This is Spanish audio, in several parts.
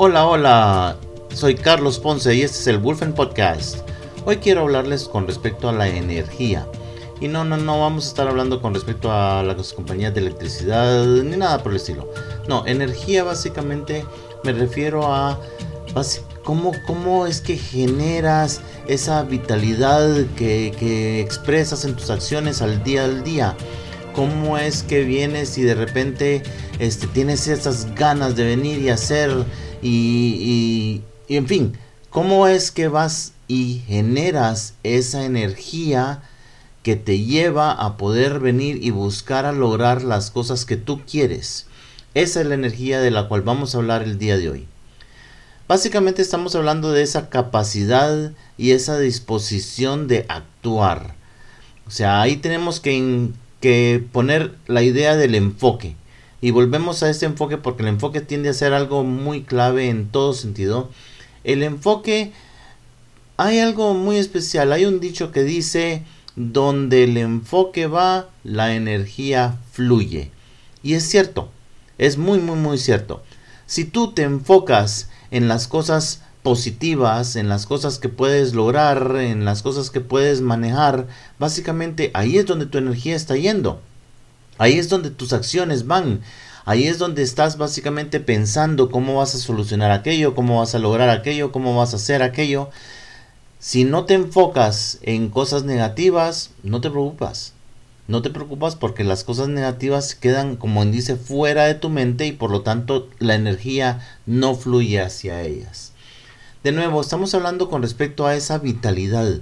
Hola, soy Carlos Ponce y este es el Wolfen Podcast. Hoy quiero hablarles con respecto a la energía. Y no vamos a estar hablando con respecto a las compañías de electricidad ni nada por el estilo. No, energía básicamente me refiero a cómo es que generas esa vitalidad que expresas en tus acciones al día. Cómo es que vienes y de repente tienes esas ganas de venir y hacer y en fin, cómo es que vas y generas esa energía que te lleva a poder venir y buscar a lograr las cosas que tú quieres. Esa es la energía de la cual vamos a hablar el día de hoy. Básicamente estamos hablando de esa capacidad y esa disposición de actuar. O sea, ahí tenemos que poner la idea del enfoque, y volvemos a este enfoque porque el enfoque tiende a ser algo muy clave en todo sentido. El enfoque, hay algo muy especial, hay un dicho que dice: donde el enfoque va, la energía fluye, y es cierto, es muy cierto. Si tú te enfocas en las cosas positivas, en las cosas que puedes lograr, en las cosas que puedes manejar, básicamente ahí es donde tu energía está yendo, ahí es donde tus acciones van, ahí es donde estás básicamente pensando cómo vas a solucionar aquello, cómo vas a lograr aquello, cómo vas a hacer aquello. Si no te enfocas en cosas negativas, no te preocupas porque las cosas negativas quedan, como dice, fuera de tu mente, y por lo tanto la energía no fluye hacia ellas. De nuevo, estamos hablando con respecto a esa vitalidad,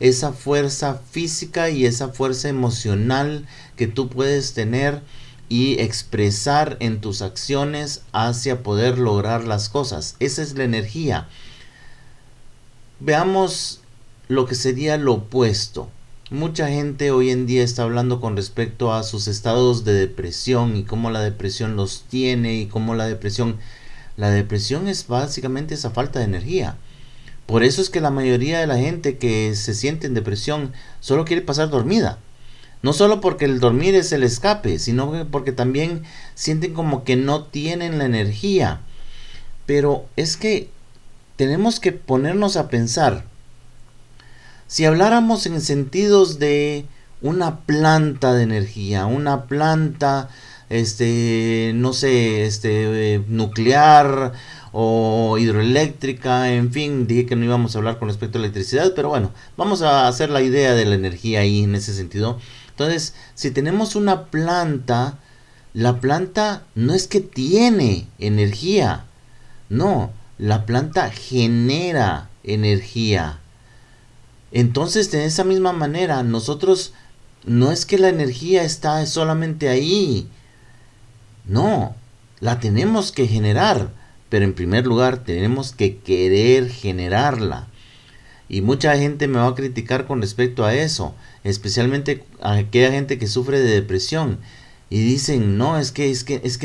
esa fuerza física y esa fuerza emocional que tú puedes tener y expresar en tus acciones hacia poder lograr las cosas. Esa es la energía. Veamos lo que sería lo opuesto. Mucha gente hoy en día está hablando con respecto a sus estados de depresión y cómo la depresión los tiene y cómo la depresión es básicamente esa falta de energía. Por eso es que la mayoría de la gente que se siente en depresión solo quiere pasar dormida. No solo porque el dormir es el escape, sino porque también sienten como que no tienen la energía. Pero es que tenemos que ponernos a pensar. Si habláramos en sentidos de una planta de energía, una planta nuclear o hidroeléctrica, en fin, dije que no íbamos a hablar con respecto a electricidad, pero bueno, vamos a hacer la idea de la energía ahí en ese sentido. Entonces, si tenemos una planta, la planta no es que tiene energía, no, la planta genera energía. Entonces, de esa misma manera, nosotros, no es que la energía está solamente ahí, no, la tenemos que generar, pero en primer lugar tenemos que querer generarla. Y mucha gente me va a criticar con respecto a eso, especialmente a aquella gente que sufre de depresión y dicen: no, es que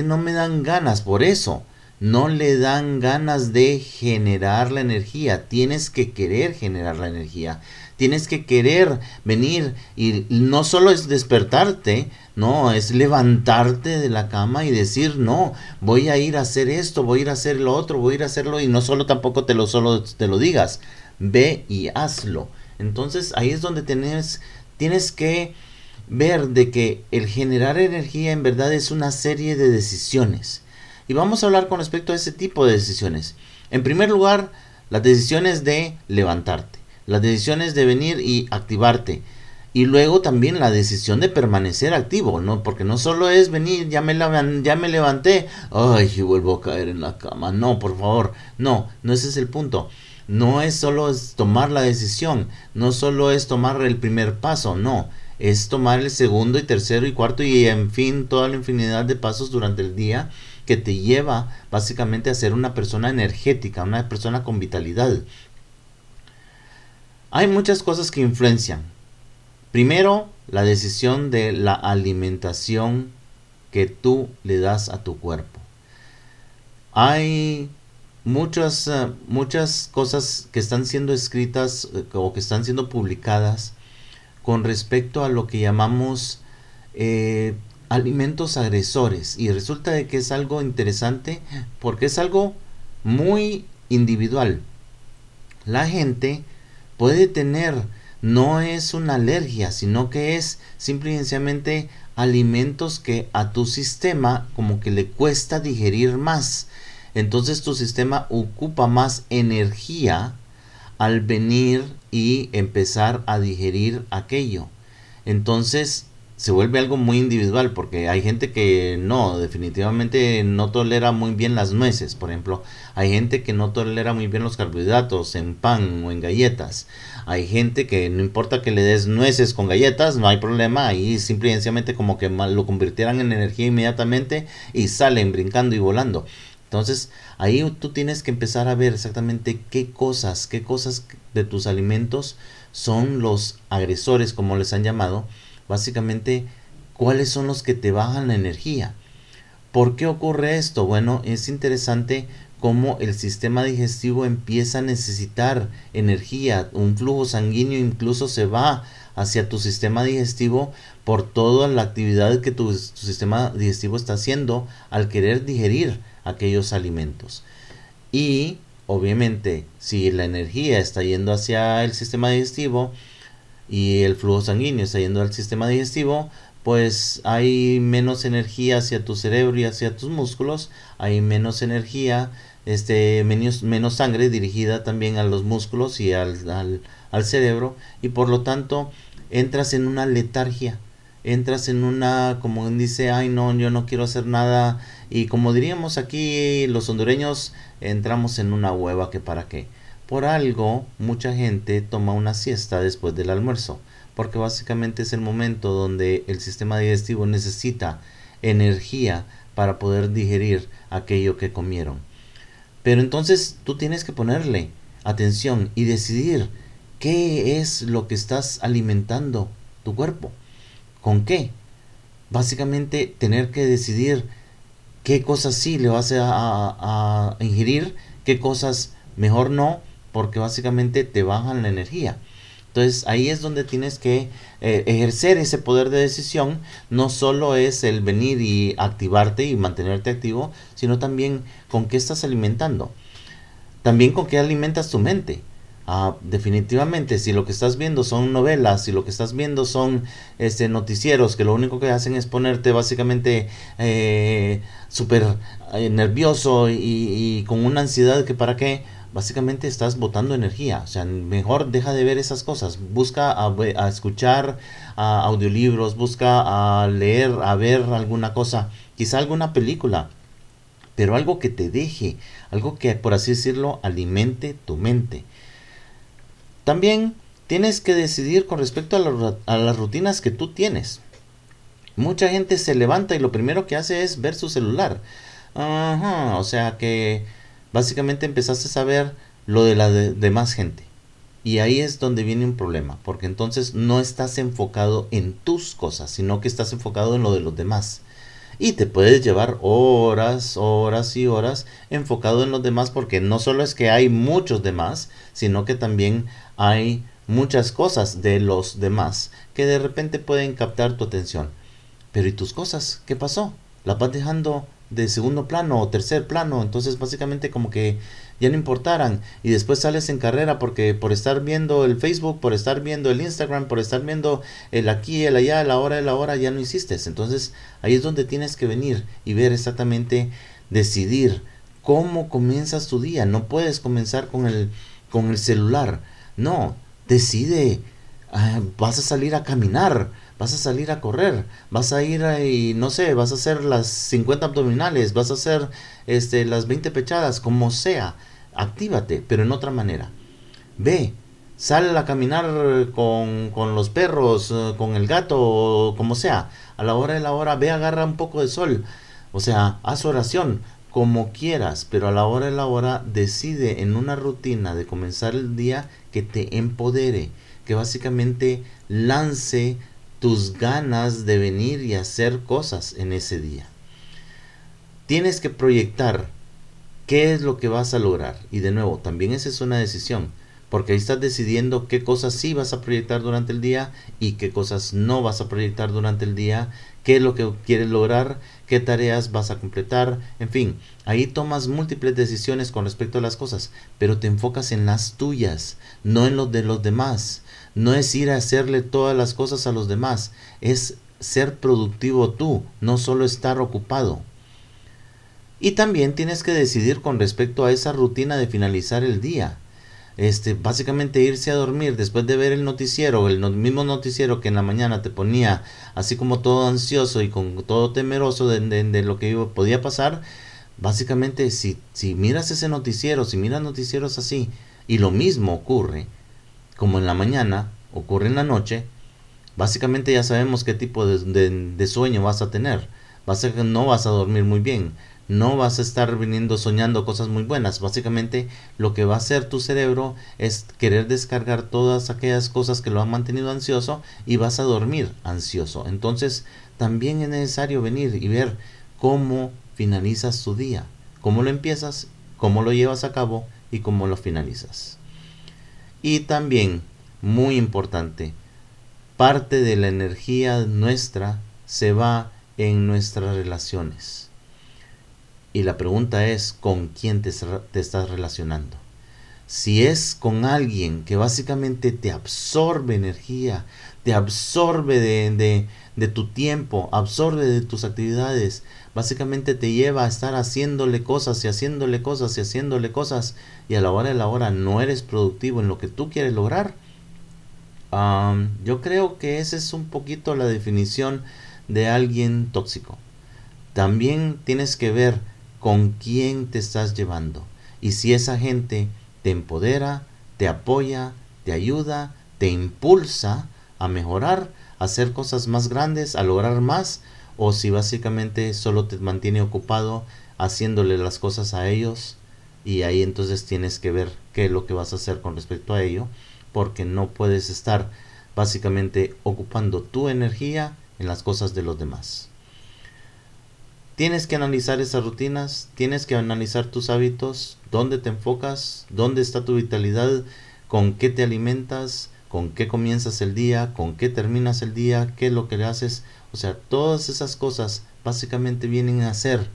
no me dan ganas. Por eso, no le dan ganas de generar la energía. Tienes que querer generar la energía. Tienes que querer venir, y no solo es despertarte, no, es levantarte de la cama y decir: no, voy a ir a hacer esto, voy a ir a hacer lo otro, voy a ir a hacerlo. Y no solo tampoco te lo digas, ve y hazlo. Entonces ahí es donde tienes que ver de que el generar energía en verdad es una serie de decisiones. Y vamos a hablar con respecto a ese tipo de decisiones. En primer lugar, las decisiones de levantarte, las decisiones de venir y activarte, y luego también la decisión de permanecer activo, ¿no? Porque no solo es venir, ya me levanté, ay, y vuelvo a caer en la cama. No, por favor, no ese es el punto. No es solo es tomar la decisión, no solo es tomar el primer paso, no, es tomar el segundo y tercero y cuarto y en fin, toda la infinidad de pasos durante el día que te lleva básicamente a ser una persona energética, una persona con vitalidad. Hay muchas cosas que influencian. Primero, la decisión de la alimentación que tú le das a tu cuerpo. Hay muchas cosas que están siendo escritas o que están siendo publicadas con respecto a lo que llamamos alimentos agresores, y resulta de que es algo interesante porque es algo muy individual. La gente puede tener, no es una alergia, sino que es simplemente alimentos que a tu sistema como que le cuesta digerir más. Entonces tu sistema ocupa más energía al venir y empezar a digerir aquello. Entonces se vuelve algo muy individual, porque hay gente que no, definitivamente no tolera muy bien las nueces, por ejemplo. Hay gente que no tolera muy bien los carbohidratos en pan o en galletas. Hay gente que no importa que le des nueces con galletas, no hay problema. Ahí simplemente como que lo convirtieran en energía inmediatamente y salen brincando y volando. Entonces ahí tú tienes que empezar a ver exactamente qué cosas de tus alimentos son los agresores, como les han llamado. Básicamente, ¿cuáles son los que te bajan la energía? ¿Por qué ocurre esto? Bueno, es interesante cómo el sistema digestivo empieza a necesitar energía. Un flujo sanguíneo incluso se va hacia tu sistema digestivo por toda la actividad que tu sistema digestivo está haciendo al querer digerir aquellos alimentos. Y, obviamente, si la energía está yendo hacia el sistema digestivo y el flujo sanguíneo está yendo al sistema digestivo, pues hay menos energía hacia tu cerebro y hacia tus músculos, hay menos energía, menos sangre dirigida también a los músculos y al cerebro, y por lo tanto entras en una letargia, entras en una, como dice, ay no, yo no quiero hacer nada, y como diríamos aquí los hondureños, entramos en una hueva que para qué. Por algo, mucha gente toma una siesta después del almuerzo, porque básicamente es el momento donde el sistema digestivo necesita energía para poder digerir aquello que comieron. Pero entonces tú tienes que ponerle atención y decidir qué es lo que estás alimentando tu cuerpo, con qué. Básicamente tener que decidir qué cosas sí le vas a ingerir, qué cosas mejor no, porque básicamente te bajan la energía. Entonces ahí es donde tienes que ejercer ese poder de decisión. No solo es el venir y activarte y mantenerte activo, sino también con qué estás alimentando, también con qué alimentas tu mente. Definitivamente, si lo que estás viendo son novelas, si lo que estás viendo son noticieros que lo único que hacen es ponerte básicamente súper nervioso y con una ansiedad que para qué, básicamente estás botando energía. O sea, mejor deja de ver esas cosas, busca a escuchar a audiolibros, busca a leer, a ver alguna cosa, quizá alguna película, pero algo que te deje, algo que, por así decirlo, alimente tu mente. También tienes que decidir con respecto a las rutinas que tú tienes. Mucha gente se levanta y lo primero que hace es ver su celular. O sea que básicamente empezaste a ver lo de la demás gente. Y ahí es donde viene un problema, porque entonces no estás enfocado en tus cosas, sino que estás enfocado en lo de los demás. Y te puedes llevar horas y horas enfocado en los demás, porque no solo es que hay muchos demás, sino que también hay muchas cosas de los demás que de repente pueden captar tu atención. Pero ¿y tus cosas? ¿Qué pasó? ¿Las vas dejando de segundo plano o tercer plano? Entonces básicamente como que ya no importaran, y después sales en carrera porque por estar viendo el Facebook, por estar viendo el Instagram, por estar viendo el aquí, el allá, el ahora, ya no hiciste. Entonces ahí es donde tienes que venir y ver exactamente, decidir cómo comienzas tu día. No puedes comenzar con el celular, no, decide, vas a salir a caminar, vas a salir a correr, vas a ir ahí, no sé, vas a hacer las 50 abdominales, vas a hacer las 20 pechadas, como sea, actívate, pero en otra manera. Ve, sal a caminar con los perros, con el gato, como sea, a la hora de la hora, ve, agarra un poco de sol, o sea, haz oración, como quieras, pero a la hora de la hora decide en una rutina de comenzar el día que te empodere, que básicamente lance tus ganas de venir y hacer cosas en ese día. Tienes que proyectar qué es lo que vas a lograr. Y de nuevo, también esa es una decisión, porque ahí estás decidiendo qué cosas sí vas a proyectar durante el día y qué cosas no vas a proyectar durante el día, qué es lo que quieres lograr, qué tareas vas a completar, en fin, ahí tomas múltiples decisiones con respecto a las cosas, pero te enfocas en las tuyas, no en los de los demás. No es ir a hacerle todas las cosas a los demás, es ser productivo tú, no solo estar ocupado. Y también tienes que decidir con respecto a esa rutina de finalizar el día. Básicamente irse a dormir después de ver el noticiero, el mismo noticiero que en la mañana te ponía así como todo ansioso y con todo temeroso de lo que podía pasar. Básicamente si miras ese noticiero, si miras noticieros así, y lo mismo ocurre como en la mañana, ocurre en la noche, básicamente ya sabemos qué tipo de sueño vas a tener. No vas a dormir muy bien. No vas a estar viniendo soñando cosas muy buenas. Básicamente lo que va a hacer tu cerebro es querer descargar todas aquellas cosas que lo han mantenido ansioso y vas a dormir ansioso. Entonces también es necesario venir y ver cómo finalizas tu día, cómo lo empiezas, cómo lo llevas a cabo y cómo lo finalizas. Y también, muy importante, parte de la energía nuestra se va en nuestras relaciones. Y la pregunta es, ¿con quién te estás relacionando? Si es con alguien que básicamente te absorbe energía, te absorbe de tu tiempo, absorbe de tus actividades, básicamente te lleva a estar haciéndole cosas y haciéndole cosas y haciéndole cosas, y a la hora de la hora no eres productivo en lo que tú quieres lograr. Yo creo que esa es un poquito la definición de alguien tóxico. También tienes que ver con quién te estás llevando y si esa gente te empodera, te apoya, te ayuda, te impulsa a mejorar, a hacer cosas más grandes, a lograr más, o si básicamente solo te mantiene ocupado haciéndole las cosas a ellos, y ahí entonces tienes que ver qué es lo que vas a hacer con respecto a ello, porque no puedes estar básicamente ocupando tu energía en las cosas de los demás. Tienes que analizar esas rutinas, tienes que analizar tus hábitos, dónde te enfocas, dónde está tu vitalidad, con qué te alimentas, con qué comienzas el día, con qué terminas el día, qué es lo que le haces. O sea, todas esas cosas básicamente vienen a ser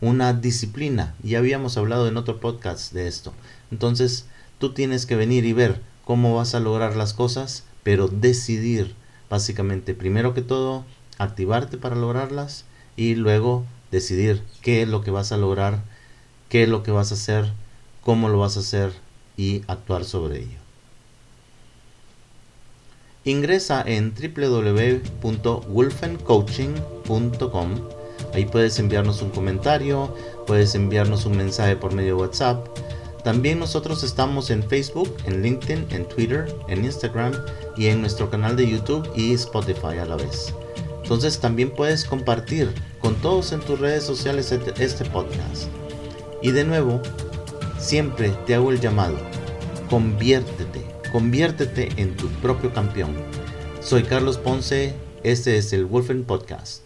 una disciplina. Ya habíamos hablado en otro podcast de esto. Entonces, tú tienes que venir y ver cómo vas a lograr las cosas, pero decidir básicamente, primero que todo, activarte para lograrlas y luego decidir qué es lo que vas a lograr, qué es lo que vas a hacer, cómo lo vas a hacer y actuar sobre ello. Ingresa en www.wolfencoaching.com. Ahí puedes enviarnos un comentario, puedes enviarnos un mensaje por medio de WhatsApp. También nosotros estamos en Facebook, en LinkedIn, en Twitter, en Instagram y en nuestro canal de YouTube y Spotify a la vez. Entonces también puedes compartir con todos en tus redes sociales este podcast. Y de nuevo, siempre te hago el llamado. Conviértete en tu propio campeón. Soy Carlos Ponce, este es el Wolfen Podcast.